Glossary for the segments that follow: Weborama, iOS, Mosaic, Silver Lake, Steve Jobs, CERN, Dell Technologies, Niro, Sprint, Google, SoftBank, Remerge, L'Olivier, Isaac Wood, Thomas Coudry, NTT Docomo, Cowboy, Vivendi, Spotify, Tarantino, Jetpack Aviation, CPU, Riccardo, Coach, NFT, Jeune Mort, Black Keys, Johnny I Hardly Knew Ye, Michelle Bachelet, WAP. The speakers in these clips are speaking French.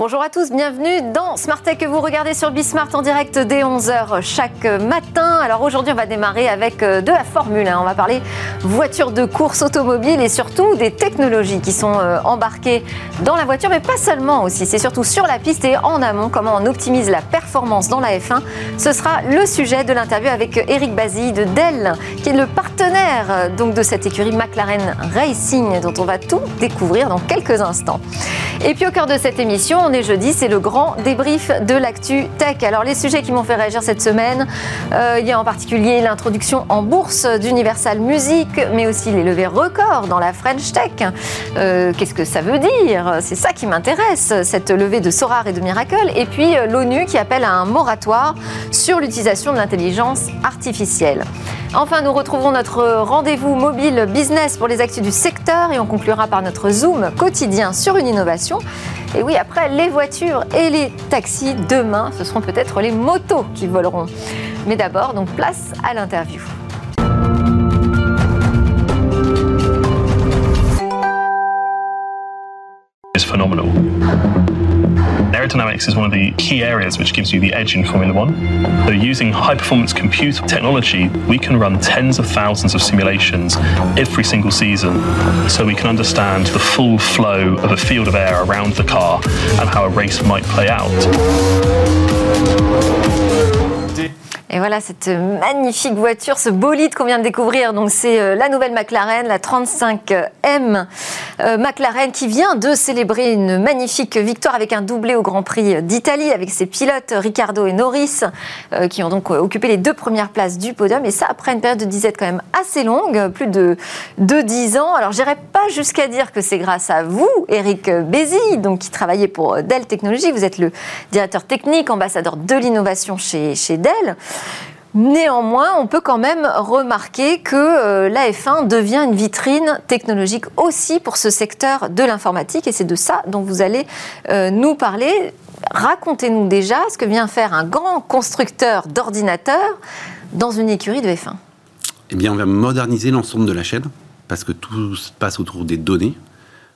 Bonjour à tous, bienvenue dans Smart Tech que vous regardez sur Bsmart en direct dès 11h chaque matin. Alors aujourd'hui, on va démarrer avec de la Formule 1. On va parler voitures de course automobile et surtout des technologies qui sont embarquées dans la voiture, mais pas seulement aussi. C'est surtout sur la piste et en amont, comment on optimise la performance dans la F1. Ce sera le sujet de l'interview avec Eric Bazille de Dell, qui est le partenaire donc de cette écurie McLaren Racing, dont on va tout découvrir dans quelques instants. Et puis au cœur de cette émission, on est jeudi, c'est le grand débrief de l'actu tech. Alors les sujets qui m'ont fait réagir cette semaine, il y a en particulier l'introduction en bourse d'Universal Music, mais aussi les levées records dans la French Tech. Qu'est-ce que ça veut dire? C'est ça qui m'intéresse, cette levée de Sorare et de Mirakl. Et puis l'ONU qui appelle à un moratoire sur l'utilisation de l'intelligence artificielle. Enfin, nous retrouverons notre rendez-vous mobile business pour les actus du secteur et on conclura par notre zoom quotidien sur une innovation. Et oui, après les voitures et les taxis, demain, ce seront peut-être les motos qui voleront. Mais d'abord, donc place à l'interview. It's phenomenal. Aerodynamics is one of the key areas which gives you the edge in Formula One. So using high-performance compute technology, we can run tens of thousands of simulations every single season so we can understand the full flow of a field of air around the car and how a race might play out. Et voilà cette magnifique voiture, ce bolide qu'on vient de découvrir. Donc c'est la nouvelle McLaren, la 35M McLaren, qui vient de célébrer une magnifique victoire avec un doublé au Grand Prix d'Italie avec ses pilotes Riccardo et Norris, qui ont donc occupé les deux premières places du podium. Et ça après une période de disette quand même assez longue, plus de 10 ans. Alors j'irai pas jusqu'à dire que c'est grâce à vous, Eric Bazille, donc qui travaillait pour Dell Technologies. Vous êtes le directeur technique, ambassadeur de l'innovation chez Dell. Néanmoins, on peut quand même remarquer que la F1 devient une vitrine technologique aussi pour ce secteur de l'informatique et c'est de ça dont vous allez nous parler. Racontez-nous déjà ce que vient faire un grand constructeur d'ordinateurs dans une écurie de F1. Eh bien, on va moderniser l'ensemble de la chaîne parce que tout se passe autour des données.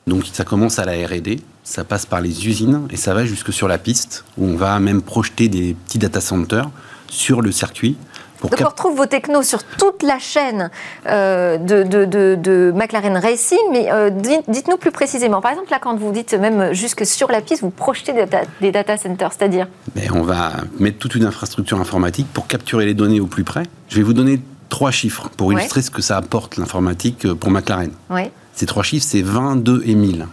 Donc ça commence à la R&D, ça passe par les usines et ça va jusque sur la piste où on va même projeter des petits data centers sur le circuit. Donc on retrouve vos technos sur toute la chaîne de McLaren Racing, mais dites-nous plus précisément. Par exemple, là, quand vous dites même jusque sur la piste, vous projetez des data centers, c'est-à-dire ? Mais on va mettre toute une infrastructure informatique pour capturer les données au plus près. Je vais vous donner 3 chiffres pour illustrer ce que ça apporte l'informatique pour McLaren. Ouais. Ces 3 chiffres, c'est 20, 2 et 1000.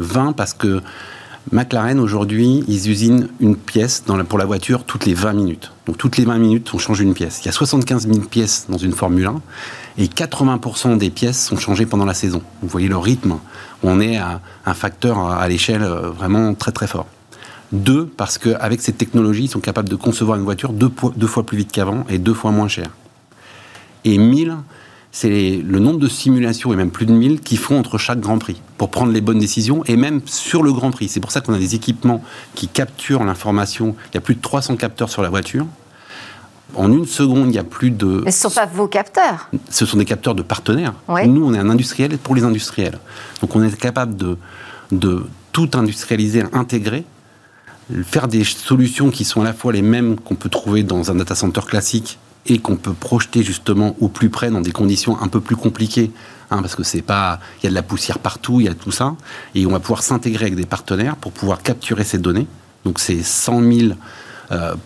20 parce que McLaren, aujourd'hui, ils usinent une pièce pour la voiture toutes les 20 minutes. Donc, toutes les 20 minutes, on change une pièce. Il y a 75 000 pièces dans une Formule 1 et 80% des pièces sont changées pendant la saison. Vous voyez le rythme. On est à un facteur à l'échelle vraiment très, très fort. 2, parce qu'avec cette technologie, ils sont capables de concevoir une voiture 2 fois plus vite qu'avant et 2 fois moins chère. Et 1000, c'est le nombre de simulations, et même plus de 1000, qu'ils font entre chaque Grand Prix, pour prendre les bonnes décisions, et même sur le Grand Prix. C'est pour ça qu'on a des équipements qui capturent l'information. Il y a plus de 300 capteurs sur la voiture. En une seconde, il y a plus de... Mais ce ne sont pas vos capteurs. Ce sont des capteurs de partenaires. Ouais. Nous, on est un industriel pour les industriels. Donc, on est capable de tout industrialiser, intégrer, faire des solutions qui sont à la fois les mêmes qu'on peut trouver dans un data center classique, et qu'on peut projeter justement au plus près dans des conditions un peu plus compliquées, parce que c'est pas, il y a de la poussière partout, il y a tout ça, et on va pouvoir s'intégrer avec des partenaires pour pouvoir capturer ces données. Donc c'est 100 000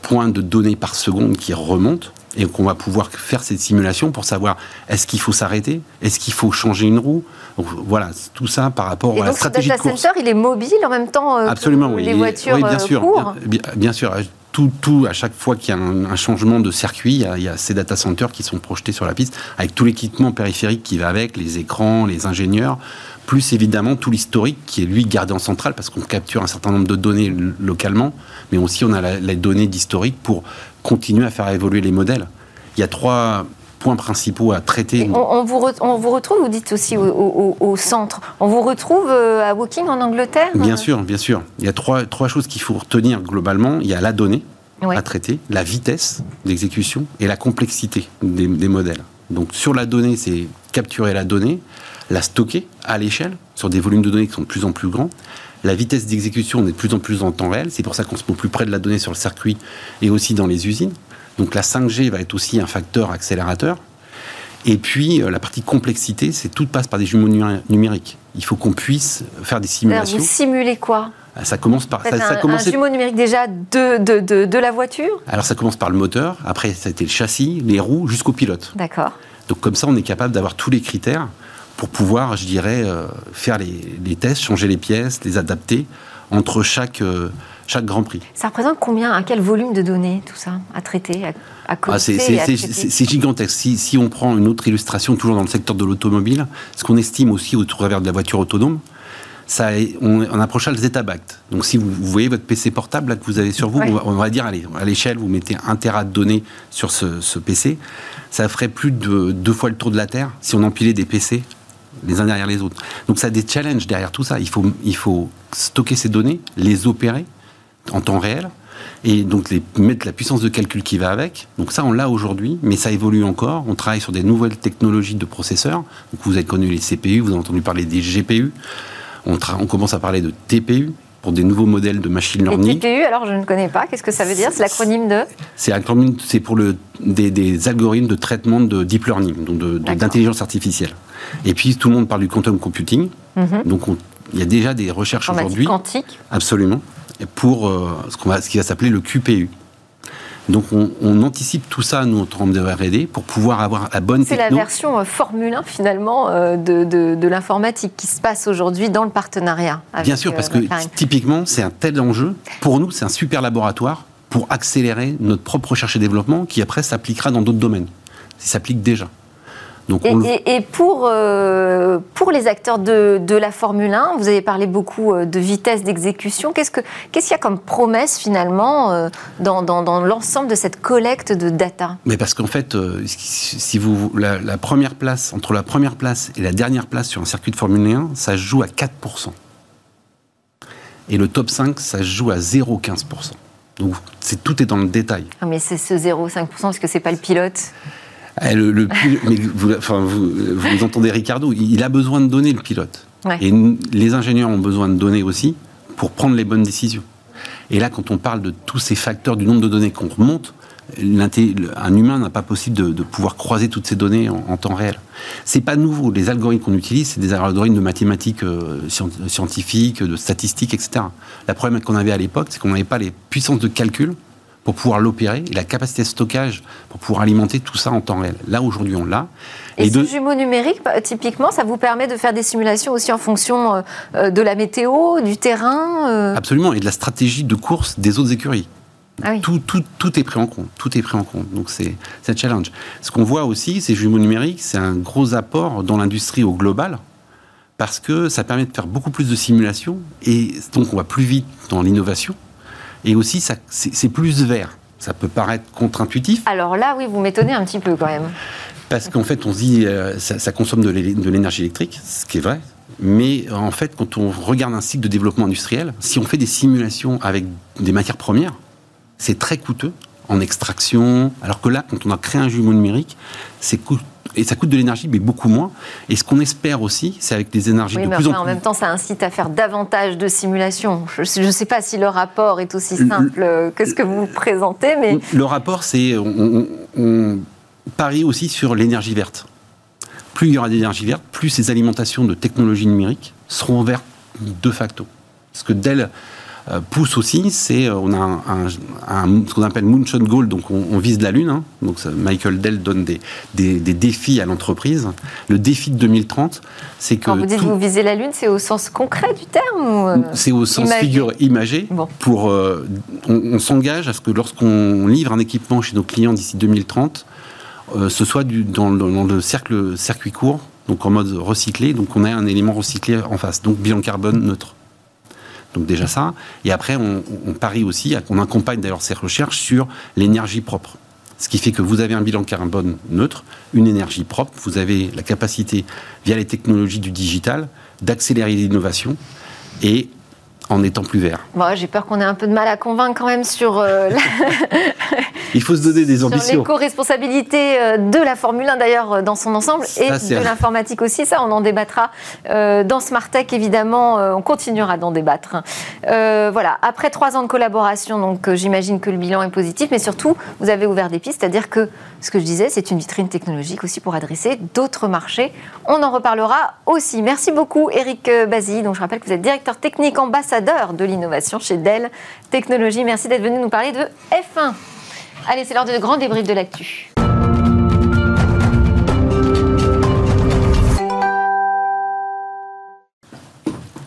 points de données par seconde qui remontent, et qu'on va pouvoir faire cette simulation pour savoir est-ce qu'il faut s'arrêter, est-ce qu'il faut changer une roue. Donc, voilà, tout ça par rapport à la stratégie de course. Et donc ce data center, il est mobile en même temps que les voitures courent. Bien sûr. Tout, à chaque fois qu'il y a un changement de circuit, il y a ces data centers qui sont projetés sur la piste, avec tout l'équipement périphérique qui va avec, les écrans, les ingénieurs, plus évidemment tout l'historique qui est lui gardé en centrale, parce qu'on capture un certain nombre de données localement, mais aussi on a les données d'historique pour continuer à faire évoluer les modèles. Il y a 3 points principaux à traiter. On vous retrouve, vous dites aussi au centre, on vous retrouve à Woking en Angleterre ? Bien sûr. Il y a 3 choses qu'il faut retenir globalement. Il y a la donnée à traiter, la vitesse d'exécution et la complexité des modèles. Donc sur la donnée, c'est capturer la donnée, la stocker à l'échelle, sur des volumes de données qui sont de plus en plus grands. La vitesse d'exécution, on est de plus en plus en temps réel. C'est pour ça qu'on se met plus près de la donnée sur le circuit et aussi dans les usines. Donc la 5G va être aussi un facteur accélérateur. Et puis, la partie complexité, c'est tout passe par des jumeaux numériques. Il faut qu'on puisse faire des simulations. Vous simulez quoi ? Ça commence par... Un jumeau numérique déjà de la voiture ? Alors, ça commence par le moteur. Après, ça a été le châssis, les roues, jusqu'au pilote. D'accord. Donc, comme ça, on est capable d'avoir tous les critères pour pouvoir, je dirais, faire les tests, changer les pièces, les adapter entre chaque Grand Prix. Ça représente combien, à quel volume de données, tout ça, à traiter, à collecter, c'est gigantesque. Si on prend une autre illustration, toujours dans le secteur de l'automobile, ce qu'on estime aussi au travers de la voiture autonome, on approche les étapes actes. Donc si vous voyez votre PC portable là, que vous avez sur vous, ouais. on va dire, allez, à l'échelle, vous mettez 1 téra de données sur ce PC, ça ferait plus de 2 fois le tour de la Terre si on empilait des PC les uns derrière les autres. Donc ça a des challenges derrière tout ça. Il faut stocker ces données, les opérer en temps réel, et donc mettre la puissance de calcul qui va avec. Donc ça, on l'a aujourd'hui, mais ça évolue encore. On travaille sur des nouvelles technologies de processeurs. Donc vous avez connu les CPU, vous avez entendu parler des GPU. On commence à parler de TPU pour des nouveaux modèles de machine learning. Et TPU, alors je ne connais pas. Qu'est-ce que ça veut dire ? C'est l'acronyme de ? C'est pour des algorithmes de traitement de deep learning, donc d'intelligence artificielle. Et puis tout le monde parle du quantum computing. Mm-hmm. Donc il y a déjà des recherches aujourd'hui. Quantique. Absolument. Pour ce qui va s'appeler le QPU. Donc on anticipe tout ça, nous, en termes de R&D, pour pouvoir avoir la bonne techno. C'est la version Formule 1, finalement, de l'informatique qui se passe aujourd'hui dans le partenariat. Bien sûr, parce que typiquement, c'est un tel enjeu. Pour nous, c'est un super laboratoire pour accélérer notre propre recherche et développement qui, après, s'appliquera dans d'autres domaines. Ça s'applique déjà. Donc pour les acteurs de la Formule 1, vous avez parlé beaucoup de vitesse d'exécution. Qu'est-ce qu'il y a comme promesse finalement dans l'ensemble de cette collecte de data ? Mais parce qu'en fait, si la première place, entre la première place et la dernière place sur un circuit de Formule 1, ça se joue à 4%. Et le top 5, ça se joue à 0,15%. Donc tout est dans le détail. Ah, mais c'est ce 0,5%, parce que c'est pas le pilote. Mais vous entendez Riccardo, il a besoin de données, le pilote. Ouais. Et les ingénieurs ont besoin de données aussi pour prendre les bonnes décisions. Et là, quand on parle de tous ces facteurs, du nombre de données qu'on remonte, un humain n'a pas possible de pouvoir croiser toutes ces données en temps réel. C'est pas nouveau. Les algorithmes qu'on utilise, c'est des algorithmes de mathématiques scientifiques, de statistiques, etc. Le problème qu'on avait à l'époque, c'est qu'on n'avait pas les puissances de calcul pour pouvoir l'opérer, et la capacité de stockage pour pouvoir alimenter tout ça en temps réel. Là, aujourd'hui, on l'a. Et ce jumeau numérique, typiquement, ça vous permet de faire des simulations aussi en fonction de la météo, du terrain Absolument, et de la stratégie de course des autres écuries. Ah oui. Tout est pris en compte. Tout est pris en compte. Donc, c'est un challenge. Ce qu'on voit aussi, ces jumeaux numériques, c'est un gros apport dans l'industrie au global, parce que ça permet de faire beaucoup plus de simulations, et donc on va plus vite dans l'innovation. Et aussi, c'est plus vert. Ça peut paraître contre-intuitif. Alors là, oui, vous m'étonnez un petit peu quand même. Parce qu'en fait, on se dit, ça consomme de l'énergie électrique, ce qui est vrai. Mais en fait, quand on regarde un cycle de développement industriel, si on fait des simulations avec des matières premières, c'est très coûteux en extraction. Alors que là, quand on a créé un jumeau numérique, ça coûte de l'énergie, mais beaucoup moins. Et ce qu'on espère aussi, c'est avec des énergies de plus en plus... en même temps, ça incite à faire davantage de simulations. Je ne sais pas si le rapport est aussi simple que ce que vous présentez, mais... Le rapport, c'est... On parie aussi sur l'énergie verte. Plus il y aura d'énergie verte, plus ces alimentations de technologies numériques seront vertes de facto. Ce que Dell pousse aussi, c'est... On a ce qu'on appelle Moonshot Goal, donc on vise la Lune. Hein, donc Michael Dell donne des défis à l'entreprise. Le défi de 2030, c'est que... Quand vous dites que vous visez la Lune, c'est au sens concret du terme ou c'est au sens imagé. Bon. On s'engage à ce que lorsqu'on livre un équipement chez nos clients d'ici 2030, ce soit dans le circuit court, donc en mode recyclé. Donc on a un élément recyclé en face, donc bilan carbone neutre. Donc déjà ça. Et après, on parie aussi, on accompagne d'ailleurs ces recherches sur l'énergie propre. Ce qui fait que vous avez un bilan carbone neutre, une énergie propre, vous avez la capacité, via les technologies du digital, d'accélérer l'innovation et en étant plus vert. Bon, j'ai peur qu'on ait un peu de mal à convaincre quand même sur il faut se donner des ambitions. Sur l'éco-responsabilité de la Formule 1 d'ailleurs dans son ensemble et de l'informatique aussi. Ça, on en débattra dans Smart Tech évidemment. On continuera d'en débattre. Voilà. Après 3 ans de collaboration, donc j'imagine que le bilan est positif, mais surtout vous avez ouvert des pistes. C'est-à-dire que ce que je disais, c'est une vitrine technologique aussi pour adresser d'autres marchés. On en reparlera aussi. Merci beaucoup, Eric Bazille. Donc je rappelle que vous êtes directeur technique ambassadeur de l'innovation chez Dell Technologies. Merci d'être venu nous parler de F1. Allez, c'est l'heure de grand débrief de l'actu.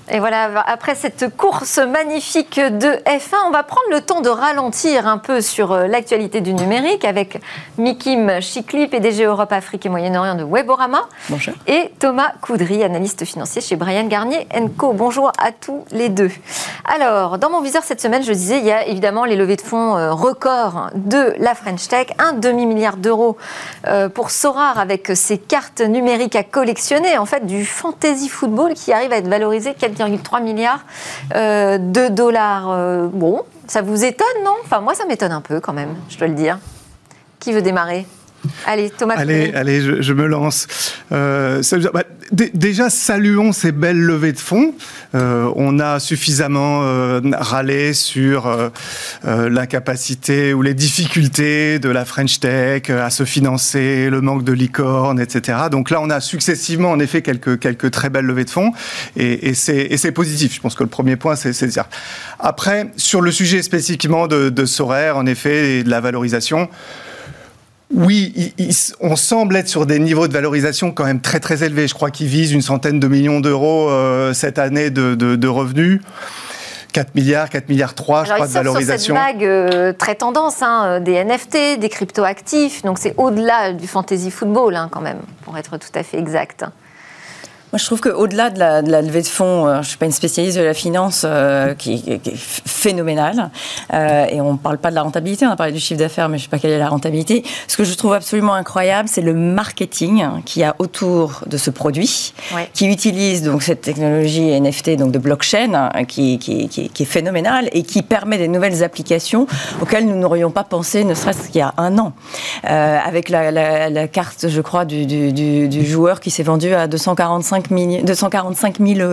Et voilà, après cette course magnifique de F1, on va prendre le temps de ralentir un peu sur l'actualité du numérique avec Mikim Chikli, PDG Europe, Afrique et Moyen-Orient de Weborama. Bonjour. Et Thomas Coudry, analyste financier chez Brian Garnier & Co. Bonjour à tous les deux. Alors, dans mon viseur cette semaine, je disais, il y a évidemment les levées de fonds records de la French Tech. Un demi-milliard d'euros pour Sorare avec ses cartes numériques à collectionner, en fait, du fantasy football qui arrive à être valorisé 4,3 milliards de dollars. Bon, ça vous étonne, non? Enfin, moi, ça m'étonne un peu, quand même, je dois le dire. Qui veut démarrer? Allez, Thomas. Allez, je me lance. Déjà, saluons ces belles levées de fonds. On a suffisamment râlé sur l'incapacité ou les difficultés de la French Tech à se financer, le manque de licorne, etc. Donc là, on a successivement, en effet, quelques très belles levées de fonds. Et c'est positif. Je pense que le premier point, c'est ça. Après, sur le sujet spécifiquement de Sorare, en effet, et de la valorisation, oui, on semble être sur des niveaux de valorisation quand même très très élevés. Je crois qu'ils visent une centaine de millions d'euros cette année de revenus. 4 milliards, 4 milliards 3, je crois, de valorisation. Alors, sur cette vague très tendance, hein, des NFT, des crypto-actifs. Donc, c'est au-delà du fantasy football, hein, quand même, pour être tout à fait exact. Moi, je trouve qu'au-delà de la levée de fonds, je ne suis pas une spécialiste de la finance qui est phénoménale. Et on ne parle pas de la rentabilité, on a parlé du chiffre d'affaires, mais je ne sais pas quelle est la rentabilité. Ce que je trouve absolument incroyable, c'est le marketing qu'il y a autour de ce produit, ouais, qui utilise donc cette technologie NFT, donc de blockchain, hein, qui est phénoménale et qui permet des nouvelles applications auxquelles nous n'aurions pas pensé, ne serait-ce qu'il y a un an. Avec la carte, je crois, du joueur qui s'est vendue à 245 000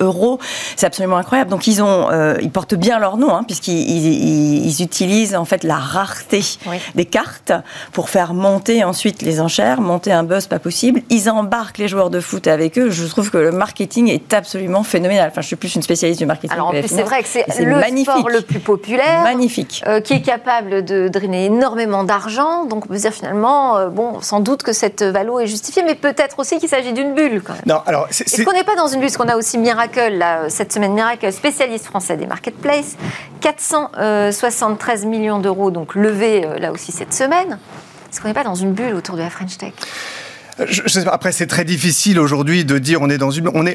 euros, c'est absolument incroyable. Donc ils portent bien leur nom, hein, puisqu'ils utilisent en fait la rareté, oui, des cartes pour faire monter ensuite les enchères, monter un buzz pas possible. Ils embarquent les joueurs de foot avec eux. Je trouve que le marketing est absolument phénoménal. Enfin, je suis plus une spécialiste du marketing. Alors en plus, c'est vrai que c'est le sport le plus populaire, magnifique, qui est capable de drainer énormément d'argent. Donc on peut se dire finalement, bon, sans doute que cette valo est justifiée, mais peut-être aussi qu'il s'agit d'une bulle, quand même. Non, alors, est-ce qu'on n'est pas dans une bulle? Parce qu'on a aussi Mirakl, là, cette semaine, Mirakl, spécialiste français des marketplaces, 473 millions d'euros, donc levés là aussi cette semaine. Est-ce qu'on n'est pas dans une bulle autour de la French Tech? Je sais pas. Après, c'est très difficile aujourd'hui de dire on est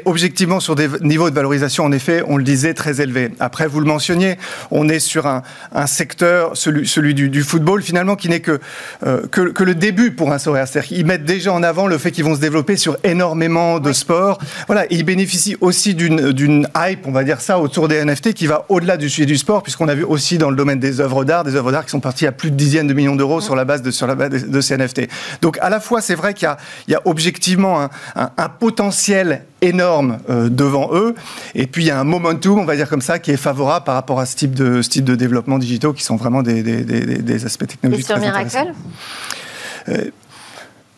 objectivement sur des niveaux de valorisation, en effet, on le disait, très élevés. Après, vous le mentionniez, on est sur un secteur, celui du football, finalement, qui n'est que le début pour un Sorare. C'est-à-dire qu'ils mettent déjà en avant le fait qu'ils vont se développer sur énormément de, oui, sports. Voilà. Et ils bénéficient aussi d'une hype, on va dire ça, autour des NFT qui va au-delà du sujet du sport, puisqu'on a vu aussi dans le domaine des œuvres d'art qui sont parties à plus de dizaines de millions d'euros, oui, sur la base de ces NFT. Donc, à la fois, c'est vrai qu'il y a objectivement un potentiel énorme devant eux, et puis il y a un momentum, on va dire comme ça, qui est favorable par rapport à ce type de développement digitaux qui sont vraiment des aspects technologiques très intéressants. Et sur Mirakl ?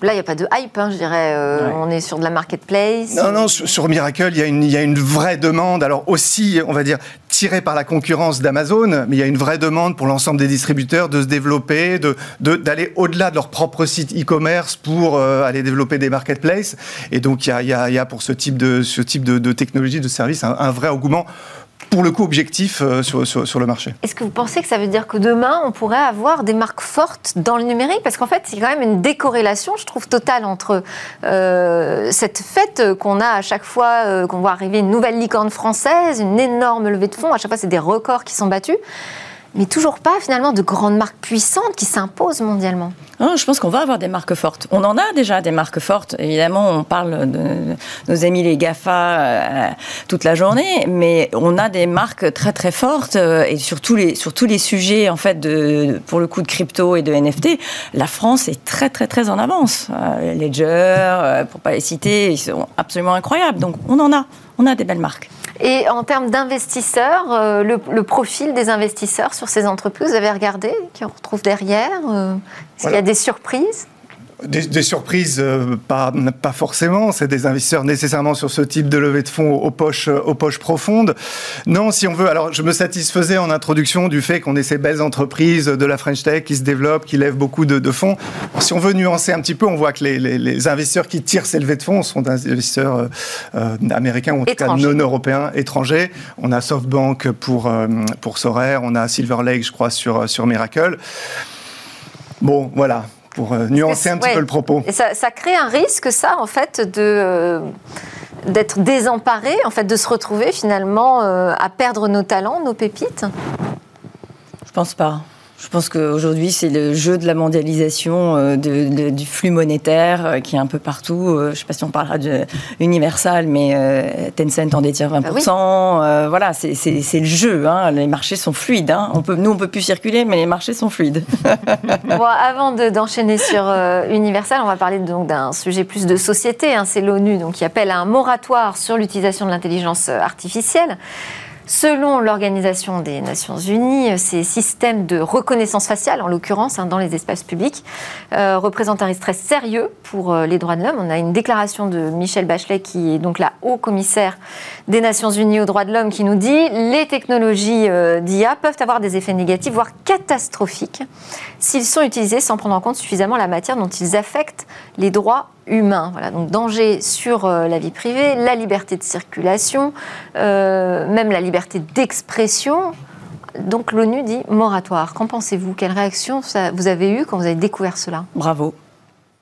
Là, il n'y a pas de hype, hein, je dirais. Ouais. On est sur de la marketplace. Non, sur Mirakl, il y a une vraie demande. Alors aussi, on va dire, tirée par la concurrence d'Amazon, mais il y a une vraie demande pour l'ensemble des distributeurs de se développer, d'aller au-delà de leur propre site e-commerce pour aller développer des marketplaces. Et donc, il y a pour ce type de technologie, de service, un vrai engouement, pour le coup, objectif sur le marché. Est-ce que vous pensez que ça veut dire que demain, on pourrait avoir des marques fortes dans le numérique? Parce qu'en fait, c'est quand même une décorrélation, je trouve, totale entre cette fête qu'on a à chaque fois qu'on voit arriver une nouvelle licorne française, une énorme levée de fonds, à chaque fois, c'est des records qui sont battus. mais toujours pas finalement de grandes marques puissantes qui s'imposent mondialement. Non, je pense qu'on va avoir des marques fortes. On en a déjà des marques fortes. Évidemment, on parle de nos amis les GAFA toute la journée, mais on a des marques très très fortes et sur tous les sujets en fait pour le coup de crypto et de NFT, la France est très très très en avance. Ledger, pour pas les citer, ils sont absolument incroyables. Donc on a des belles marques. Et en termes d'investisseurs, le profil des investisseurs sur ces entreprises, vous avez regardé, qu'on retrouve derrière Est-ce qu'il y a des surprises ? Des surprises, pas forcément. C'est des investisseurs nécessairement sur ce type de levée de fonds aux poches profondes. Non, si on veut. Alors, je me satisfaisais en introduction du fait qu'on ait ces belles entreprises de la French Tech qui se développent, qui lèvent beaucoup de fonds. Si on veut nuancer un petit peu, on voit que les investisseurs qui tirent ces levées de fonds sont des investisseurs américains ou en tout cas non européens, étrangers. On a SoftBank pour Sorare, on a Silver Lake, je crois, sur Mirakl. Bon, voilà. Pour nuancer un petit peu le propos. Et ça crée un risque, ça, en fait, d'être désemparé, en fait, de se retrouver finalement à perdre nos talents, nos pépites ? Je pense pas. Je pense qu'aujourd'hui, c'est le jeu de la mondialisation, du flux monétaire qui est un peu partout. Je ne sais pas si on parlera d'Universal, mais Tencent en détient 20%. Bah oui. Voilà, c'est le jeu. Hein. Les marchés sont fluides. Hein. Nous, on ne peut plus circuler, mais les marchés sont fluides. Bon, avant d'enchaîner sur Universal, on va parler donc d'un sujet plus de société. Hein. C'est l'ONU donc, qui appelle à un moratoire sur l'utilisation de l'intelligence artificielle. Selon l'Organisation des Nations Unies, ces systèmes de reconnaissance faciale, en l'occurrence dans les espaces publics, représentent un risque très sérieux pour les droits de l'homme. On a une déclaration de Michelle Bachelet, qui est donc la haut-commissaire des Nations Unies aux droits de l'homme, qui nous dit « Les technologies d'IA peuvent avoir des effets négatifs, voire catastrophiques, s'ils sont utilisés sans prendre en compte suffisamment la matière dont ils affectent les droits humain. » Voilà, donc danger sur la vie privée, la liberté de circulation, même la liberté d'expression. Donc l'ONU dit moratoire. Qu'en pensez-vous ? Quelle réaction vous avez eue quand vous avez découvert cela ? Bravo.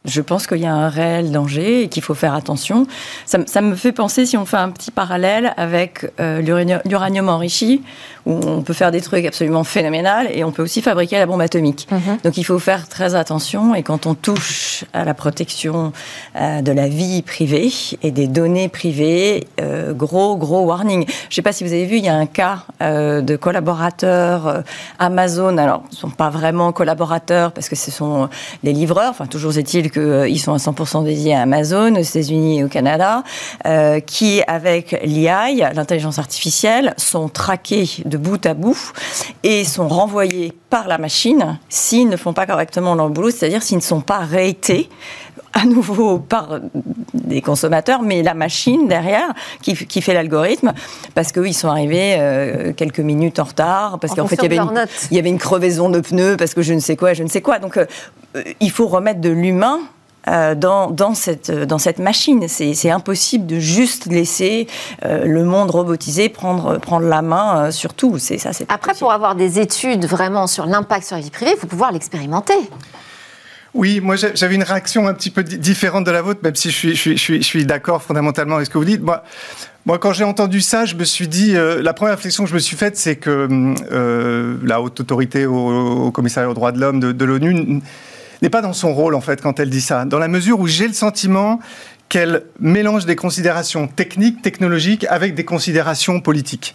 Je pense qu'il y a un réel danger et qu'il faut faire attention. Ça me fait penser, si on fait un petit parallèle avec l'uranium enrichi, où on peut faire des trucs absolument phénoménaux et on peut aussi fabriquer la bombe atomique. Mm-hmm. Donc il faut faire très attention, et quand on touche à la protection de la vie privée et des données privées, gros warning. Je ne sais pas si vous avez vu, il y a un cas de collaborateurs Amazon. Alors, ils ne sont pas vraiment collaborateurs parce que ce sont des livreurs, enfin toujours est-il qu'ils sont à 100% dédiés à Amazon, aux États-Unis et au Canada, qui, avec l'IA, l'intelligence artificielle, sont traqués de bout à bout et sont renvoyés par la machine s'ils ne font pas correctement leur boulot, c'est-à-dire s'ils ne sont pas ratés à nouveau par des consommateurs, mais la machine derrière qui fait l'algorithme, parce qu'eux, ils sont arrivés quelques minutes en retard, parce qu'en fait, il y avait une crevaison de pneus, parce que je ne sais quoi. Donc, il faut remettre de l'humain dans cette machine. C'est impossible de juste laisser le monde robotisé prendre la main sur tout. C'est Après, possible. Pour avoir des études vraiment sur l'impact sur la vie privée, il faut pouvoir l'expérimenter. Oui, moi j'avais une réaction un petit peu différente de la vôtre, même si je suis d'accord fondamentalement avec ce que vous dites. Moi, quand j'ai entendu ça, je me suis dit, la première réflexion que je me suis faite, c'est que la haute autorité au commissariat aux droits de l'homme de l'ONU n'est pas dans son rôle en fait quand elle dit ça, dans la mesure où j'ai le sentiment qu'elle mélange des considérations techniques, technologiques, avec des considérations politiques.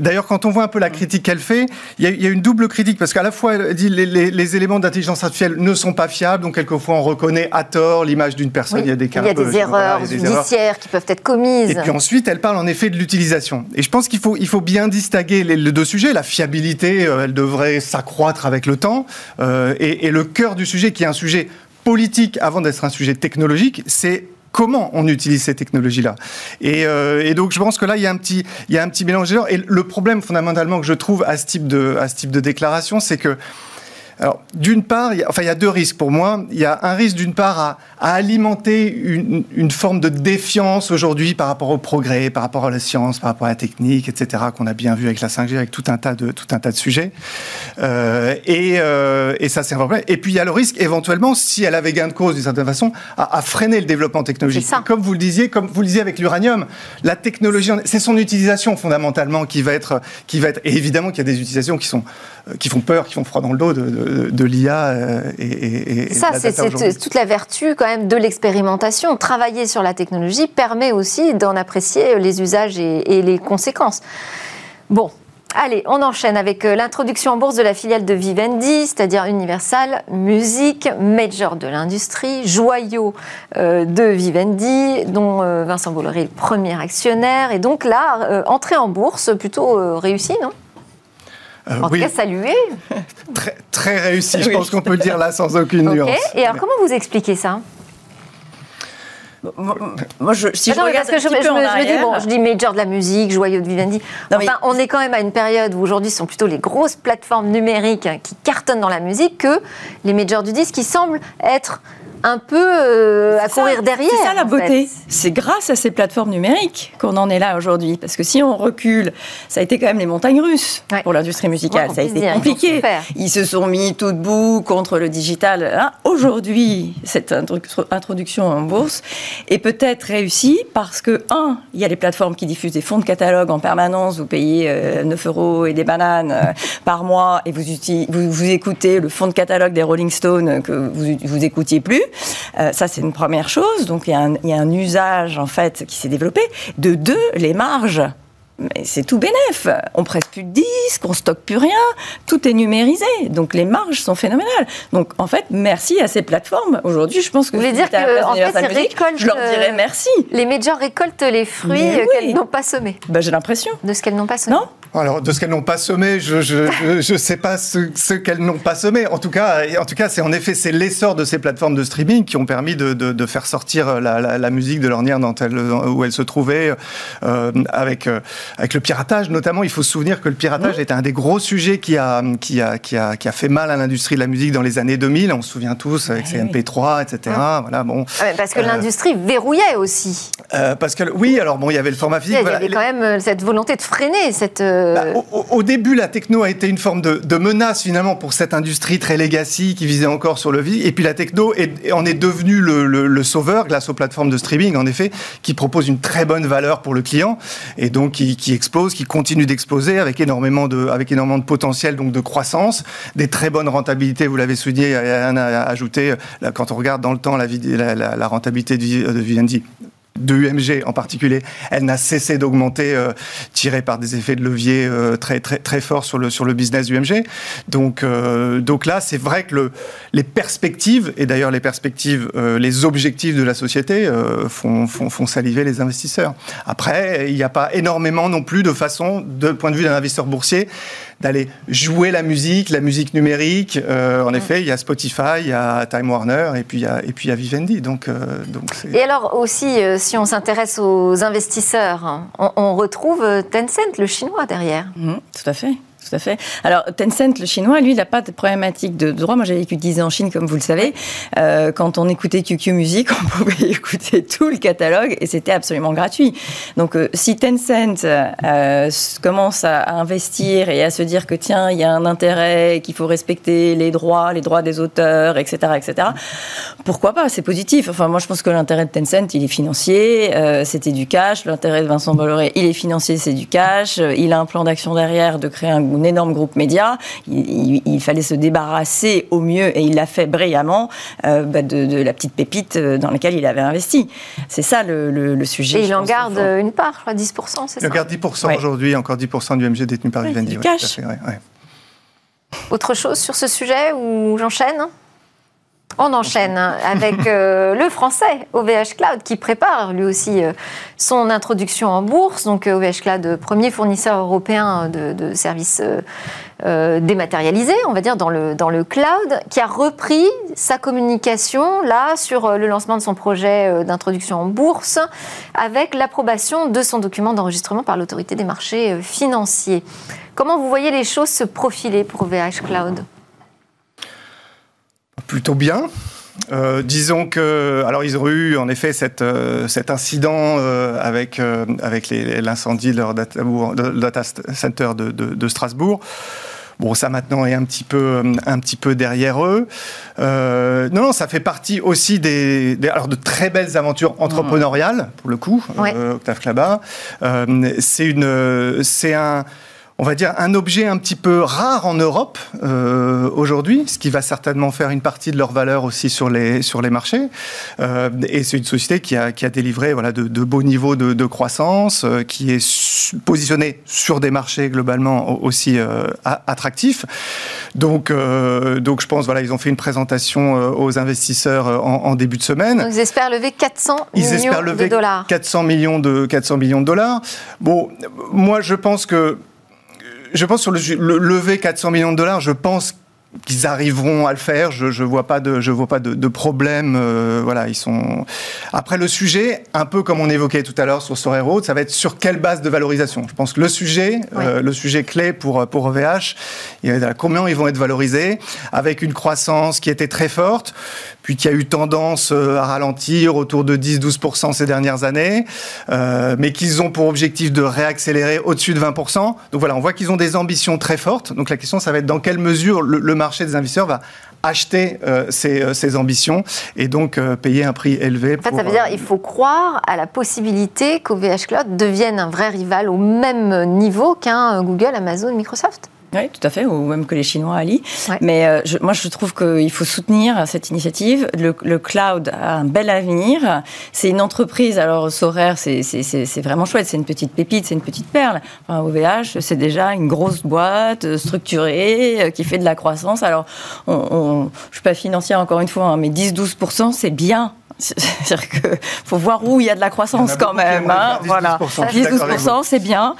D'ailleurs, quand on voit un peu la critique qu'elle fait, il y a une double critique, parce qu'à la fois, elle dit les éléments d'intelligence artificielle ne sont pas fiables, donc quelquefois on reconnaît à tort l'image d'une personne, oui, il y a des cas... Il y a des erreurs judiciaires qui peuvent être commises. Et puis ensuite, elle parle en effet de l'utilisation. Et je pense qu'il faut bien distinguer les deux sujets. La fiabilité, elle devrait s'accroître avec le temps, et le cœur du sujet, qui est un sujet politique avant d'être un sujet technologique, c'est comment on utilise ces technologies-là. Et donc, je pense que là, il y a un petit mélange. Et le problème, fondamentalement, que je trouve à ce type de déclaration, c'est que Alors, d'une part, il y a deux risques pour moi. Il y a un risque, d'une part, à alimenter une forme de défiance aujourd'hui par rapport au progrès, par rapport à la science, par rapport à la technique, etc., qu'on a bien vu avec la 5G, avec tout un tas de sujets. Et ça, c'est un problème. Et puis, il y a le risque, éventuellement, si elle avait gain de cause, d'une certaine façon, à freiner le développement technologique. Comme vous le disiez avec l'uranium, la technologie, c'est son utilisation, fondamentalement, qui va être... Et évidemment qu'il y a des utilisations qui font peur, qui font froid dans le dos de l'IA et ça, c'est toute la vertu quand même de l'expérimentation. Travailler sur la technologie permet aussi d'en apprécier les usages et les conséquences. Bon, allez, on enchaîne avec l'introduction en bourse de la filiale de Vivendi, c'est-à-dire Universal Music, major de l'industrie, joyau de Vivendi, dont Vincent Bolloré est le premier actionnaire. Et donc là, entrée en bourse plutôt réussie, non ? En tout cas, salué. Très, très réussi, oui. Je pense qu'on peut le dire là sans aucune nuance. Et alors, comment vous expliquez ça ? Moi, je dis major de la musique, joyeux de Vivendi. On est quand même à une période où aujourd'hui ce sont plutôt les grosses plateformes numériques qui cartonnent dans la musique que les majors du disque qui semblent être un peu à courir derrière. C'est ça la beauté. C'est grâce à ces plateformes numériques qu'on en est là aujourd'hui. Parce que si on recule, ça a été quand même les montagnes russes pour l'industrie musicale. Ouais, ça a été compliqué. Ils se sont mis tout debout contre le digital. Là, aujourd'hui, cette introduction en bourse est peut-être réussie parce que, un, il y a les plateformes qui diffusent des fonds de catalogue en permanence. Vous payez 9 € et des bananes par mois et vous écoutez le fonds de catalogue des Rolling Stones que vous écoutiez plus. Ça, c'est une première chose. Donc, il y a un usage, en fait, qui s'est développé. De deux, les marges. Mais c'est tout bénef. On presse plus de disques, on stocke plus rien. Tout est numérisé. Donc, les marges sont phénoménales. Donc, en fait, merci à ces plateformes. Aujourd'hui, je pense que... Vous voulez dire je leur dirais merci. Les majors récoltent les fruits qu'elles n'ont pas semés. J'ai l'impression. De ce qu'elles n'ont pas semé. Non ? Alors, de ce qu'elles n'ont pas semé, je sais pas ce qu'elles n'ont pas semé. En tout cas, c'est en effet, c'est l'essor de ces plateformes de streaming qui ont permis de faire sortir la musique de l'ornière où elle se trouvait, avec le piratage notamment. Il faut se souvenir que le piratage était un des gros sujets qui a fait mal à l'industrie de la musique dans les années 2000. On se souvient tous avec ces MP3, etc. Voilà, bon. Parce que l'industrie verrouillait aussi. Il y avait le format physique. Il y avait quand même cette volonté de freiner Au début, la techno a été une forme de menace, finalement, pour cette industrie très legacy qui visait encore sur le vie. Et puis, la techno en est devenue le sauveur grâce aux plateformes de streaming, en effet, qui propose une très bonne valeur pour le client et donc qui explose, qui continue d'exploser avec énormément de potentiel, donc de croissance, des très bonnes rentabilités. Vous l'avez souligné, Anne a ajouté, quand on regarde dans le temps la rentabilité de Vivendi, de UMG en particulier, elle n'a cessé d'augmenter, tirée par des effets de levier très, très, très forts sur le business d'UMG. Donc là, c'est vrai que les perspectives, et d'ailleurs les objectifs de la société font saliver les investisseurs. Après, il n'y a pas énormément non plus de façon, de point de vue d'un investisseur boursier, d'aller jouer la musique numérique. En effet, il y a Spotify, il y a Time Warner, et puis il y a Vivendi. Donc c'est... Et alors aussi, si on s'intéresse aux investisseurs, on retrouve Tencent, le chinois, derrière. Tout à fait. Alors, Tencent, le chinois, lui, il n'a pas de problématique de droit. Moi, j'ai vécu 10 ans en Chine, comme vous le savez. Quand on écoutait QQ Music, on pouvait écouter tout le catalogue et c'était absolument gratuit. Donc, si Tencent commence à investir et à se dire que, tiens, il y a un intérêt, qu'il faut respecter les droits des auteurs, etc., pourquoi pas ? C'est positif. Enfin, moi, je pense que l'intérêt de Tencent, il est financier, c'était du cash. L'intérêt de Vincent Bolloré, il est financier, c'est du cash. Il a un plan d'action derrière de créer un énorme groupe média, il fallait se débarrasser au mieux, et il l'a fait brillamment, de la petite pépite dans laquelle il avait investi. C'est ça le sujet. Et il en garde une part, je crois, 10%, c'est ça ? Il en garde 10% aujourd'hui, encore 10% du MG détenu par Vivendi. Du cash. Tout à fait. Autre chose sur ce sujet, ou j'enchaîne ? On enchaîne avec le français OVH Cloud qui prépare lui aussi son introduction en bourse. Donc OVH Cloud, premier fournisseur européen de services dématérialisés, on va dire, dans le cloud, qui a repris sa communication là sur le lancement de son projet d'introduction en bourse avec l'approbation de son document d'enregistrement par l'autorité des marchés financiers. Comment vous voyez les choses se profiler pour OVH Cloud ? plutôt bien. Disons que, alors ils ont eu en effet cet incident avec l'incendie de leur data center de Strasbourg. Bon, ça maintenant est un petit peu derrière eux. Non, ça fait partie aussi de très belles aventures entrepreneuriales, pour le coup, ouais. Octave Klaba. On va dire un objet un petit peu rare en Europe aujourd'hui, ce qui va certainement faire une partie de leur valeur aussi sur les marchés. Et c'est une société qui a délivré de beaux niveaux de croissance, qui est positionnée sur des marchés globalement aussi attractifs. Donc je pense ils ont fait une présentation aux investisseurs en début de semaine. Donc, ils espèrent lever 400 millions de dollars. 400 millions de dollars. Bon, moi je pense sur le lever 400 millions de dollars, je pense qu'ils arriveront à le faire. Je vois pas de problème. Ils sont. Après le sujet, un peu comme on évoquait tout à l'heure sur Sorare, ça va être sur quelle base de valorisation. Je pense que le sujet clé pour OVH, il y a combien ils vont être valorisés avec une croissance qui était très forte, puis qui a eu tendance à ralentir autour de 10-12% ces dernières années, mais qu'ils ont pour objectif de réaccélérer au-dessus de 20%. Donc on voit qu'ils ont des ambitions très fortes. Donc la question, ça va être dans quelle mesure le marché des investisseurs va acheter ces ambitions et donc payer un prix élevé. En fait, ça veut dire qu'il faut croire à la possibilité qu'OVH Cloud devienne un vrai rival au même niveau qu'un Google, Amazon, Microsoft. Oui, tout à fait, ou même que les Chinois allient. Ouais. Mais moi, je trouve qu'il faut soutenir cette initiative. Le cloud a un bel avenir. C'est une entreprise. Alors, Sorare, c'est vraiment chouette. C'est une petite pépite, c'est une petite perle. Enfin, OVH, c'est déjà une grosse boîte structurée qui fait de la croissance. Alors, je suis pas financière encore une fois, mais 10-12%, c'est bien. C'est-à-dire qu'il faut voir où il y a de la croissance quand même. 10-12%, c'est bien.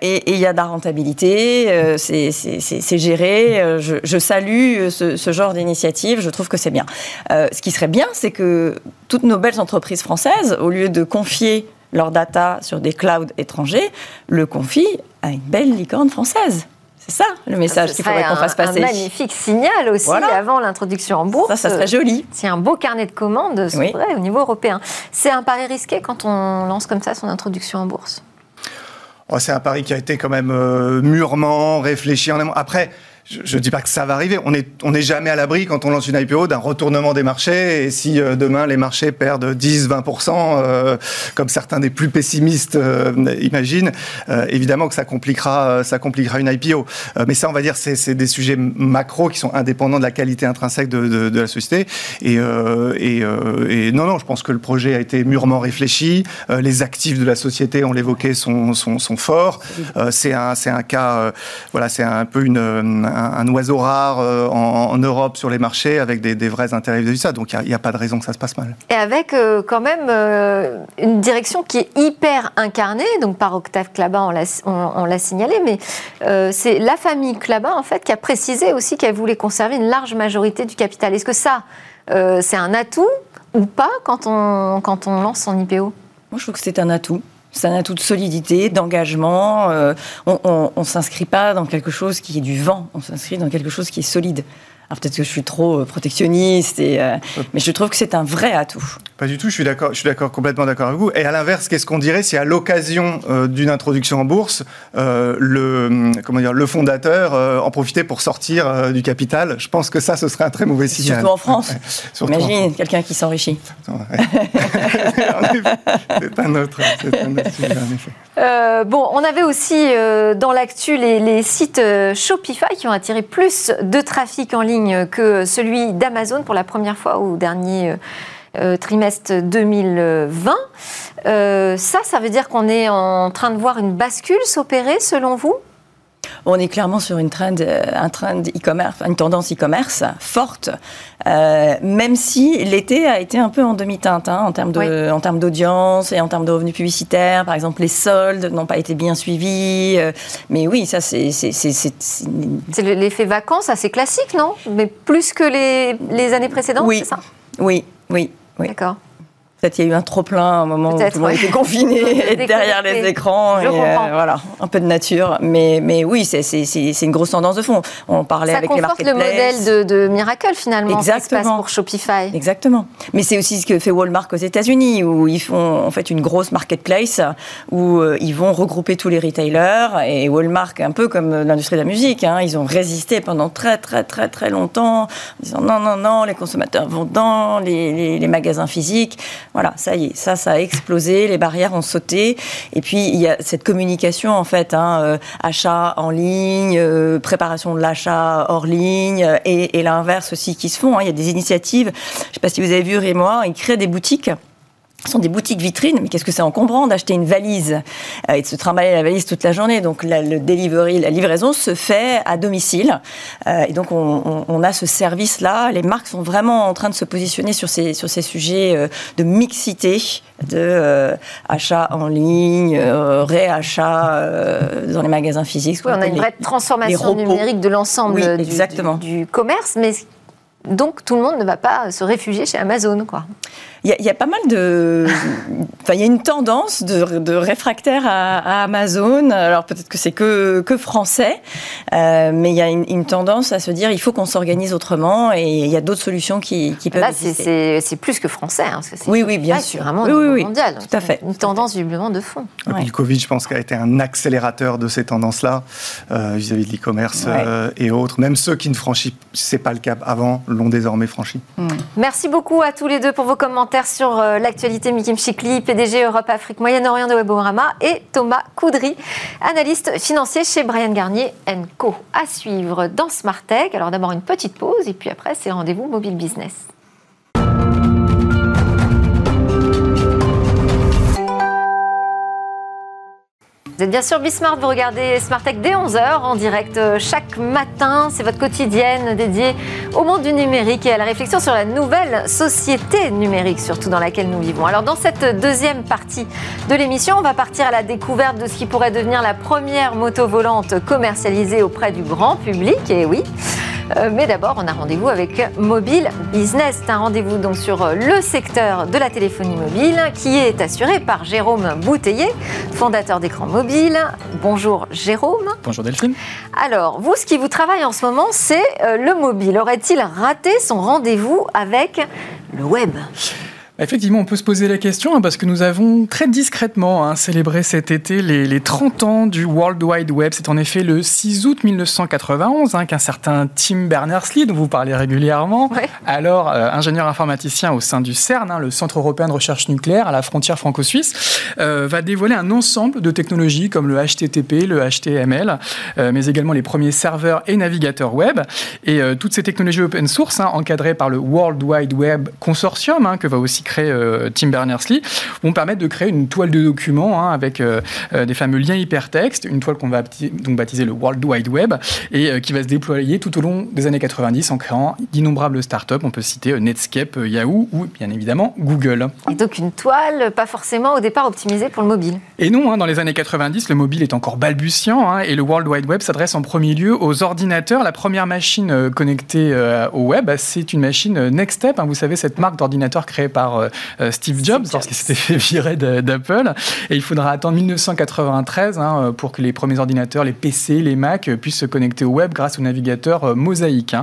Et il y a de la rentabilité, c'est géré. Je salue ce genre d'initiative, je trouve que c'est bien. Ce qui serait bien, c'est que toutes nos belles entreprises françaises, au lieu de confier leurs data sur des clouds étrangers, le confient à une belle licorne française. C'est ça le message qu'il faudrait qu'on fasse passer. Un magnifique signal aussi avant l'introduction en bourse. Ça serait joli. C'est un beau carnet de commandes au niveau européen. C'est un pari risqué quand on lance comme ça son introduction en bourse. Oh, c'est un pari qui a été quand même mûrement réfléchi en amont. Après, je ne dis pas que ça va arriver. On n'est jamais à l'abri quand on lance une IPO d'un retournement des marchés. Et si demain les marchés perdent 10-20%, comme certains des plus pessimistes imaginent, évidemment que ça compliquera une IPO. Mais ça, on va dire, c'est des sujets macro qui sont indépendants de la qualité intrinsèque de la société. Et non, je pense que le projet a été mûrement réfléchi. Les actifs de la société, on l'évoquait, sont forts. C'est un oiseau rare en Europe sur les marchés avec des vrais intérêts vis-à-vis de ça. Donc, il n'y a pas de raison que ça se passe mal. Et avec quand même une direction qui est hyper incarnée, donc par Octave Klaba, on l'a signalé, mais c'est la famille Klaba, en fait, qui a précisé aussi qu'elle voulait conserver une large majorité du capital. Est-ce que ça, c'est un atout ou pas quand on lance son IPO ? Moi, je trouve que c'est un atout. C'est un atout de solidité, d'engagement. On ne s'inscrit pas dans quelque chose qui est du vent. On s'inscrit dans quelque chose qui est solide. Alors peut-être que je suis trop protectionniste, mais je trouve que c'est un vrai atout. Pas du tout, je suis d'accord, complètement d'accord avec vous. Et à l'inverse, qu'est-ce qu'on dirait si à l'occasion d'une introduction en bourse, le fondateur en profitait pour sortir du capital ? Je pense que ça, ce serait un très mauvais signal. Surtout en France. Ouais. Imagine quelqu'un qui s'enrichit. C'est un autre sujet, en effet. On avait aussi dans l'actu les sites Shopify qui ont attiré plus de trafic en ligne que celui d'Amazon pour la première fois au dernier trimestre 2020. Ça veut dire qu'on est en train de voir une bascule s'opérer selon vous ? On est clairement sur un trend e-commerce, une tendance e-commerce forte, même si l'été a été un peu en demi-teinte en termes d'audience et en termes de revenus publicitaires. Par exemple, les soldes n'ont pas été bien suivis. Mais oui, ça, c'est l'effet vacances, assez classique, non ? Mais plus que les années précédentes, oui. C'est ça ? Oui. D'accord. Peut-être qu'il y a eu un trop-plein à un moment où tout le monde était confiné, derrière les écrans. Et voilà, un peu de nature. Mais oui, c'est une grosse tendance de fond. On parlait avec les marketplaces. Ça conforte le modèle de Mirakl, finalement, qui se passe pour Shopify. Exactement. Mais c'est aussi ce que fait Walmart aux États-Unis, où ils font en fait une grosse marketplace, où ils vont regrouper tous les retailers. Et Walmart, un peu comme l'industrie de la musique, hein, ils ont résisté pendant très longtemps, en disant non, les consommateurs vont dans les magasins physiques. Voilà, ça y est, ça a explosé, les barrières ont sauté. Et puis, il y a cette communication, en fait, achat en ligne, préparation de l'achat hors ligne, et l'inverse aussi qui se font. Il y a des initiatives, je ne sais pas si vous avez vu, Rémois, ils créent des boutiques. Ce sont des boutiques vitrines, mais qu'est-ce que c'est encombrant d'acheter une valise et de se trimballer la valise toute la journée. Donc le delivery, la livraison se fait à domicile. Et donc on a ce service-là. Les marques sont vraiment en train de se positionner sur ces sujets de mixité, de achat en ligne, réachat dans les magasins physiques. Oui, on a une vraie transformation numérique de l'ensemble du commerce, mais donc tout le monde ne va pas se réfugier chez Amazon, quoi. Il y a pas mal de... Enfin, il y a une tendance de réfractaire à Amazon. Alors, peut-être que c'est que français, mais il y a une tendance à se dire il faut qu'on s'organise autrement, et il y a d'autres solutions qui peuvent exister. Là, c'est plus que français, parce que c'est bien sûr. C'est vraiment mondial. Tout à fait. Une tendance visiblement de fond. Le Covid, je pense, a été un accélérateur de ces tendances-là, vis-à-vis de l'e-commerce et autres. Même ceux qui ne franchissaient pas le cap avant l'ont désormais franchi. Merci beaucoup à tous les deux pour vos commentaires sur l'actualité. Mikim Chikli, PDG Europe, Afrique, Moyen-Orient de Weborama, et Thomas Coudry, analyste financier chez Brian Garnier & Co. À suivre dans Smart Tech. Alors d'abord une petite pause, et puis après c'est rendez-vous Mobile Business. Vous êtes bien sûr Bismart, vous regardez Smart Tech dès 11h en direct chaque matin. C'est votre quotidienne dédiée au monde du numérique et à la réflexion sur la nouvelle société numérique, surtout dans laquelle nous vivons. Alors dans cette deuxième partie de l'émission, on va partir à la découverte de ce qui pourrait devenir la première moto volante commercialisée auprès du grand public, et oui. Mais d'abord, on a rendez-vous avec Mobile Business. C'est un rendez-vous donc sur le secteur de la téléphonie mobile qui est assuré par Jérôme Bouteiller, fondateur d'Écran Mobile. Bonjour Jérôme. Bonjour Delphine. Alors, vous, ce qui vous travaille en ce moment, c'est le mobile. Aurait-il raté son rendez-vous avec le web ? Effectivement, on peut se poser la question, parce que nous avons très discrètement célébré cet été les 30 ans du World Wide Web. C'est en effet le 6 août 1991 qu'un certain Tim Berners-Lee, dont vous parlez régulièrement, alors ingénieur informaticien au sein du CERN, le Centre européen de recherche nucléaire à la frontière franco-suisse, va dévoiler un ensemble de technologies comme le HTTP, le HTML, mais également les premiers serveurs et navigateurs web. Et toutes ces technologies open source, encadrées par le World Wide Web Consortium, que va aussi créé Tim Berners-Lee, vont permettre de créer une toile de documents avec des fameux liens hypertextes, une toile qu'on va donc baptiser le World Wide Web, et qui va se déployer tout au long des années 90 en créant d'innombrables startups. On peut citer Netscape, Yahoo ou bien évidemment Google. Et donc une toile pas forcément au départ optimisée pour le mobile. Et non, dans les années 90, le mobile est encore balbutiant, et le World Wide Web s'adresse en premier lieu aux ordinateurs. La première machine connectée au web, c'est une machine Nextstep, vous savez, cette marque d'ordinateur créée par Steve Jobs, lorsqu'il s'était fait virer d'Apple. Et il faudra attendre 1993 pour que les premiers ordinateurs, les PC, les Mac, puissent se connecter au web grâce au navigateur Mosaic.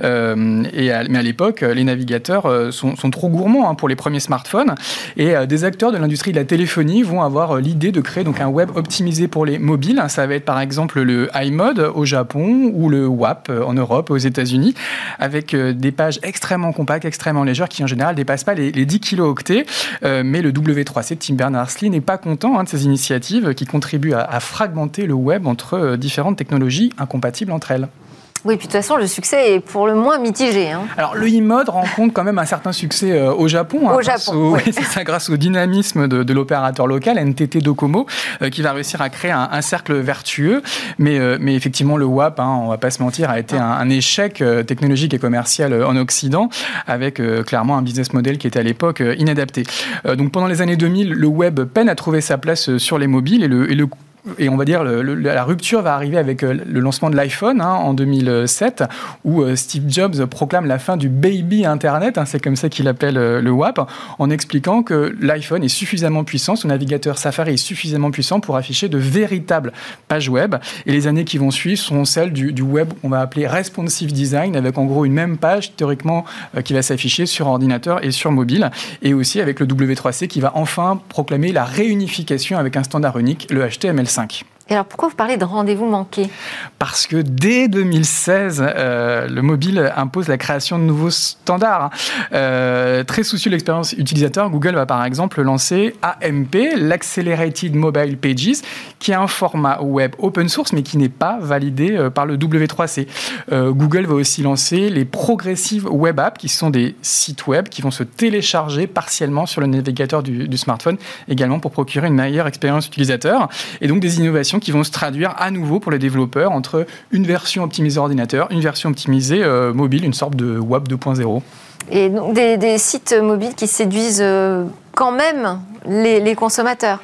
Mais à l'époque, les navigateurs sont trop gourmands pour les premiers smartphones. Et des acteurs de l'industrie de la téléphonie vont avoir l'idée de créer donc un web optimisé pour les mobiles. Ça va être par exemple le iMode au Japon ou le WAP en Europe, aux États-Unis, avec des pages extrêmement compactes, extrêmement légères, qui en général ne dépassent pas les 10 kilooctets, mais le W3C de Tim Berners-Lee n'est pas content de ces initiatives qui contribuent à fragmenter le web entre différentes technologies incompatibles entre elles. Oui, puis de toute façon, le succès est pour le moins mitigé. Alors, le iMode rencontre quand même un certain succès au Japon. Grâce au dynamisme de l'opérateur local, NTT Docomo, qui va réussir à créer un cercle vertueux. Mais effectivement, le WAP, on ne va pas se mentir, a été un échec technologique et commercial en Occident, avec clairement un business model qui était à l'époque inadapté. Donc, pendant les années 2000, le web peine à trouver sa place sur les mobiles, et le Et on va dire, la rupture va arriver avec le lancement de l'iPhone en 2007, où Steve Jobs proclame la fin du baby Internet, c'est comme ça qu'il appelle le WAP, en expliquant que l'iPhone est suffisamment puissant, son navigateur Safari est suffisamment puissant pour afficher de véritables pages web. Et les années qui vont suivre sont celles du web qu'on va appeler responsive design, avec en gros une même page théoriquement qui va s'afficher sur ordinateur et sur mobile, et aussi avec le W3C qui va enfin proclamer la réunification avec un standard unique, le HTML5. Et alors, pourquoi vous parlez de rendez-vous manqué ? Parce que dès 2016, le mobile impose la création de nouveaux standards. Très soucieux de l'expérience utilisateur, Google va par exemple lancer AMP, l'Accelerated Mobile Pages, qui est un format web open source, mais qui n'est pas validé par le W3C. Google va aussi lancer les Progressive Web Apps, qui sont des sites web qui vont se télécharger partiellement sur le navigateur du smartphone, également pour procurer une meilleure expérience utilisateur. Et donc, des innovations qui vont se traduire à nouveau pour les développeurs entre une version optimisée ordinateur, une version optimisée mobile, une sorte de WAP 2.0. Et donc des sites mobiles qui séduisent quand même les consommateurs.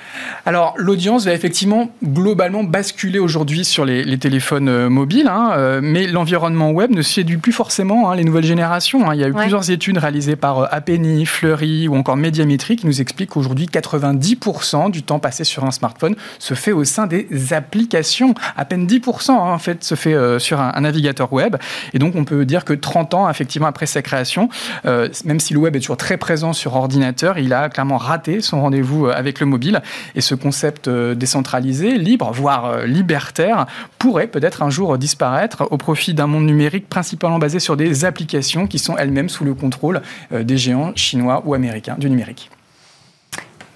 Alors, l'audience va effectivement globalement basculer aujourd'hui sur les téléphones mobiles, mais l'environnement web ne séduit plus forcément les nouvelles générations. Il y a eu plusieurs études réalisées par Appenny, Fleury ou encore Médiamétrie qui nous expliquent qu'aujourd'hui, 90% du temps passé sur un smartphone se fait au sein des applications. À peine 10% en fait se fait sur un navigateur web. Et donc, on peut dire que 30 ans, effectivement, après sa création, même si le web est toujours très présent sur ordinateur, il a clairement raté son rendez-vous avec le mobile, et ce concept décentralisé, libre, voire libertaire, pourrait peut-être un jour disparaître au profit d'un monde numérique principalement basé sur des applications qui sont elles-mêmes sous le contrôle des géants chinois ou américains du numérique.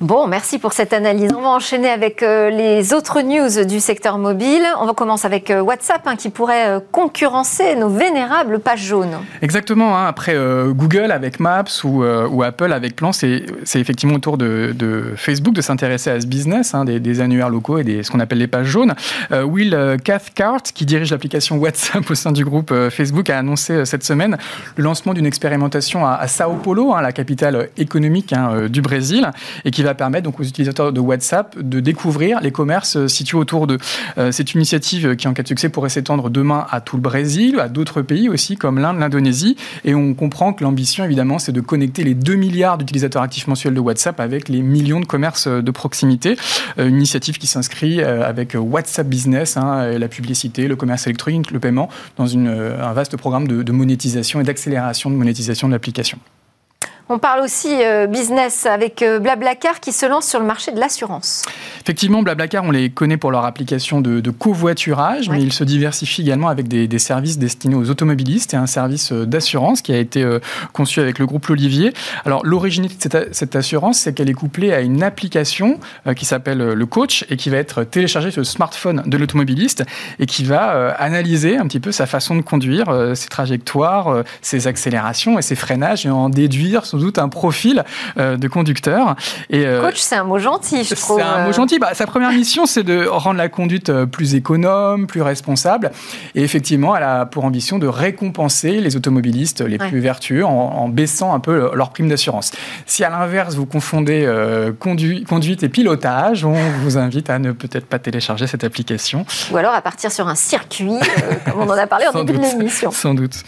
Bon, merci pour cette analyse. On va enchaîner avec les autres news du secteur mobile. On va commencer avec WhatsApp qui pourrait concurrencer nos vénérables pages jaunes. Exactement. Après Google avec Maps ou Apple avec Plans, c'est effectivement au tour de Facebook de s'intéresser à ce business, des annuaires locaux et ce qu'on appelle les pages jaunes. Will Cathcart, qui dirige l'application WhatsApp au sein du groupe Facebook, a annoncé cette semaine le lancement d'une expérimentation à Sao Paulo, la capitale économique du Brésil, et qui va permettre donc aux utilisateurs de WhatsApp de découvrir les commerces situés autour d'eux. C'est une initiative qui, en cas de succès, pourrait s'étendre demain à tout le Brésil, à d'autres pays aussi comme l'Inde, l'Indonésie, et on comprend que l'ambition, évidemment, c'est de connecter les 2 milliards d'utilisateurs actifs mensuels de WhatsApp avec les millions de commerces de proximité. Une initiative qui s'inscrit avec WhatsApp Business, la publicité, le commerce électronique, le paiement, dans un vaste programme de monétisation et d'accélération de monétisation de l'application. On parle aussi business avec Blablacar qui se lance sur le marché de l'assurance. Effectivement, Blablacar, on les connaît pour leur application de covoiturage, mais ils se diversifient également avec des services destinés aux automobilistes et un service d'assurance qui a été conçu avec le groupe L'Olivier. Alors, l'originalité de cette assurance, c'est qu'elle est couplée à une application qui s'appelle le Coach et qui va être téléchargée sur le smartphone de l'automobiliste et qui va analyser un petit peu sa façon de conduire, ses trajectoires, ses accélérations et ses freinages et en déduire sans doute un profil de conducteur. Et, Coach, c'est un mot gentil, je trouve. C'est un mot gentil. Sa première mission, c'est de rendre la conduite plus économe, plus responsable. Et effectivement, elle a pour ambition de récompenser les automobilistes les plus vertueux en baissant un peu leur prime d'assurance. Si à l'inverse, vous confondez conduite et pilotage, on vous invite à ne peut-être pas télécharger cette application. Ou alors à partir sur un circuit, comme on en a parlé au début de l'émission. Sans doute.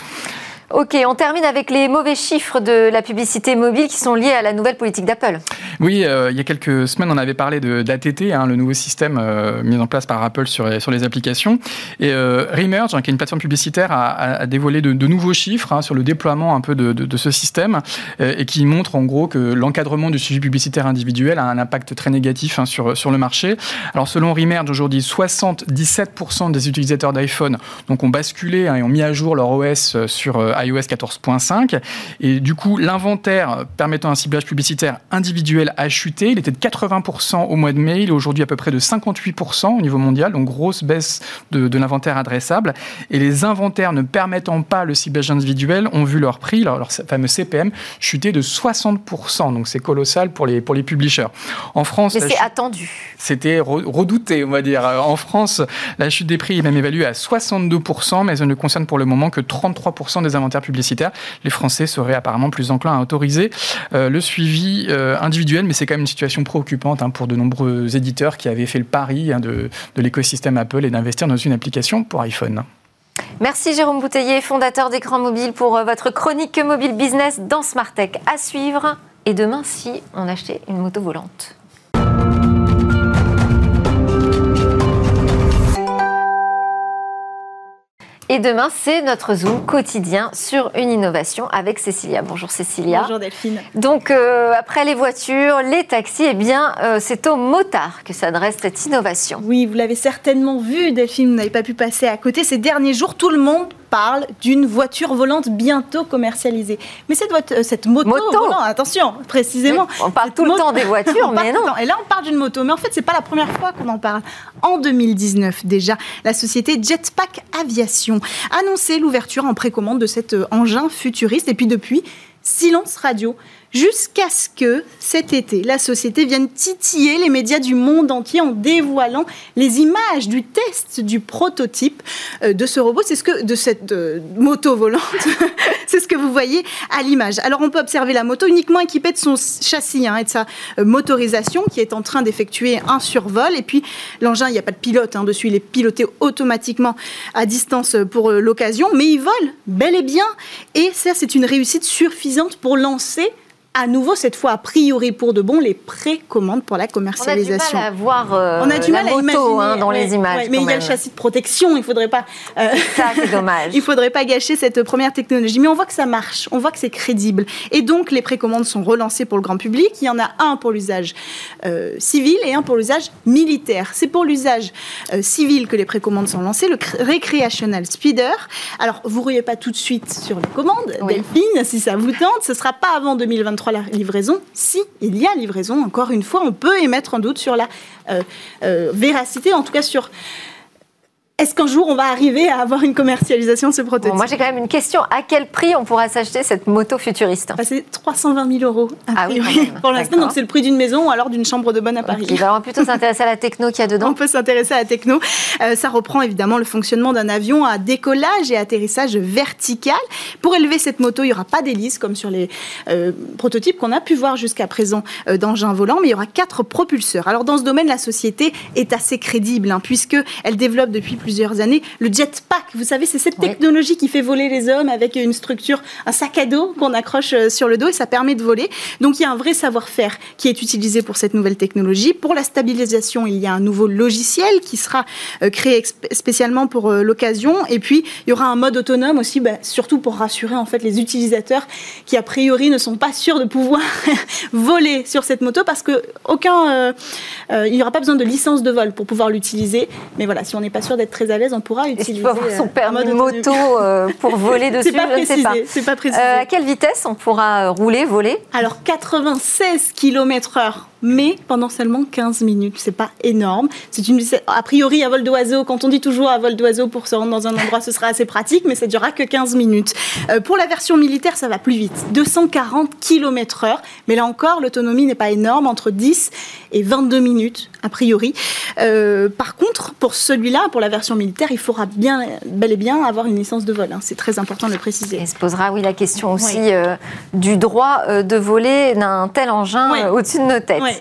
Ok, on termine avec les mauvais chiffres de la publicité mobile qui sont liés à la nouvelle politique d'Apple. Oui, il y a quelques semaines, on avait parlé d'ATT, le nouveau système mis en place par Apple sur les applications. Et Remerge, qui est une plateforme publicitaire, a dévoilé de nouveaux chiffres sur le déploiement un peu de ce système et qui montre en gros que l'encadrement du suivi publicitaire individuel a un impact très négatif sur le marché. Alors selon Remerge, aujourd'hui, 77% des utilisateurs d'iPhone ont basculé et ont mis à jour leur OS sur iOS 14.5 et du coup l'inventaire permettant un ciblage publicitaire individuel a chuté, il était de 80% au mois de mai, il est aujourd'hui à peu près de 58% au niveau mondial, donc grosse baisse de l'inventaire adressable et les inventaires ne permettant pas le ciblage individuel ont vu leur prix, leur fameux CPM chuter de 60%, donc c'est colossal pour les publishers. En France, mais c'est attendu. C'était redouté, on va dire. En France, la chute des prix est même évaluée à 62%, mais elle ne concerne pour le moment que 33% des inventaires commentaires publicitaires, les Français seraient apparemment plus enclins à autoriser le suivi individuel, mais c'est quand même une situation préoccupante pour de nombreux éditeurs qui avaient fait le pari de l'écosystème Apple et d'investir dans une application pour iPhone. Merci Jérôme Bouteiller, fondateur d'Écran Mobile, pour votre chronique Mobile Business dans Smart Tech. À suivre, et demain, si on achetait une moto volante. Et demain, c'est notre Zoom quotidien sur une innovation avec Cécilia. Bonjour Cécilia. Bonjour Delphine. Donc, après les voitures, les taxis, eh bien, c'est aux motards que s'adresse cette innovation. Oui, vous l'avez certainement vu Delphine, vous n'avez pas pu passer à côté. Ces derniers jours, tout le monde parle d'une voiture volante bientôt commercialisée. Mais cette moto volante, attention, précisément. Oui, on parle tout le temps des voitures, mais non. Et là, on parle d'une moto. Mais en fait, ce n'est pas la première fois qu'on en parle. En 2019, déjà, la société Jetpack Aviation annonçait l'ouverture en précommande de cet engin futuriste. Et puis depuis, silence radio. Jusqu'à ce que, cet été, la société vienne titiller les médias du monde entier en dévoilant les images du test du prototype de ce robot. C'est ce que, de cette moto volante, c'est ce que vous voyez à l'image. Alors, on peut observer la moto uniquement équipée de son châssis et de sa motorisation qui est en train d'effectuer un survol. Et puis, l'engin, il n'y a pas de pilote dessus, il est piloté automatiquement à distance pour l'occasion. Mais il vole bel et bien. Et ça, c'est une réussite suffisante pour lancer à nouveau, cette fois, a priori pour de bon, les précommandes pour la commercialisation. On a du mal à voir la moto dans les images. Ouais, mais il y a le châssis de protection, il ne faudrait pas... Ça, c'est dommage. Il ne faudrait pas gâcher cette première technologie. Mais on voit que ça marche, on voit que c'est crédible. Et donc, les précommandes sont relancées pour le grand public. Il y en a un pour l'usage civil et un pour l'usage militaire. C'est pour l'usage civil que les précommandes sont lancées, le Recreational Speeder. Alors, vous ne roulez pas tout de suite sur les commandes, oui. Delphine, si ça vous tente. Ce ne sera pas avant 2023. La livraison, si il y a livraison, encore une fois, on peut émettre un doute sur la véracité, en tout cas sur est-ce qu'un jour on va arriver à avoir une commercialisation de ce prototype. Bon, moi j'ai quand même une question, à quel prix on pourra s'acheter cette moto futuriste? Bah, c'est 320 000 € à priori, oui, pour l'instant. Donc c'est le prix d'une maison ou alors d'une chambre de bonne à Paris. Okay, on va plutôt s'intéresser à la techno qu'il y a dedans. On peut s'intéresser à la techno. Ça reprend évidemment le fonctionnement d'un avion à décollage et atterrissage vertical. Pour élever cette moto, il n'y aura pas d'hélice comme sur les prototypes qu'on a pu voir jusqu'à présent d'engins volants, mais il y aura 4 propulseurs. Alors dans ce domaine, la société est assez crédible puisqu'elle développe depuis plusieurs années le jetpack. Vous savez, c'est cette technologie qui fait voler les hommes avec une structure, un sac à dos qu'on accroche sur le dos et ça permet de voler. Donc il y a un vrai savoir-faire qui est utilisé pour cette nouvelle technologie. Pour la stabilisation, il y a un nouveau logiciel qui sera créé spécialement pour l'occasion. Et puis il y aura un mode autonome aussi, surtout pour rassurer en fait les utilisateurs qui a priori ne sont pas sûrs de pouvoir voler sur cette moto parce que il n'y aura pas besoin de licence de vol pour pouvoir l'utiliser. Mais voilà, si on n'est pas sûr d'être très à l'aise, on pourra utiliser. Il faut avoir son permis moto pour voler dessus, c'est pas précisé. À quelle vitesse on pourra voler? Alors 96 km/h, mais pendant seulement 15 minutes. C'est pas énorme. C'est une vitesse, a priori, à vol d'oiseau. Quand on dit toujours à vol d'oiseau pour se rendre dans un endroit, ce sera assez pratique, mais ça durera que 15 minutes. Pour la version militaire, ça va plus vite. 240 km/h, mais là encore, l'autonomie n'est pas énorme, entre 10 et 22 minutes, a priori. Par contre, pour celui-là, pour la version militaire, il faudra bel et bien avoir une licence de vol. C'est très important de le préciser. Et se posera, la question aussi du droit de voler d'un tel engin au-dessus de nos têtes. Oui.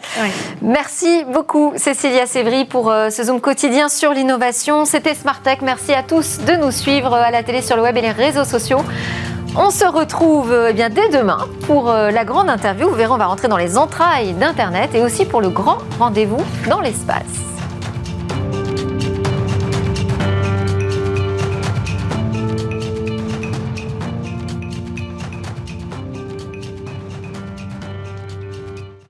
Merci beaucoup, Cécilia Sévry, pour ce Zoom quotidien sur l'innovation. C'était Smart Tech. Merci à tous de nous suivre à la télé, sur le web et les réseaux sociaux. On se retrouve dès demain pour la grande interview. Vous verrez, on va rentrer dans les entrailles d'Internet et aussi pour le grand rendez-vous dans l'espace.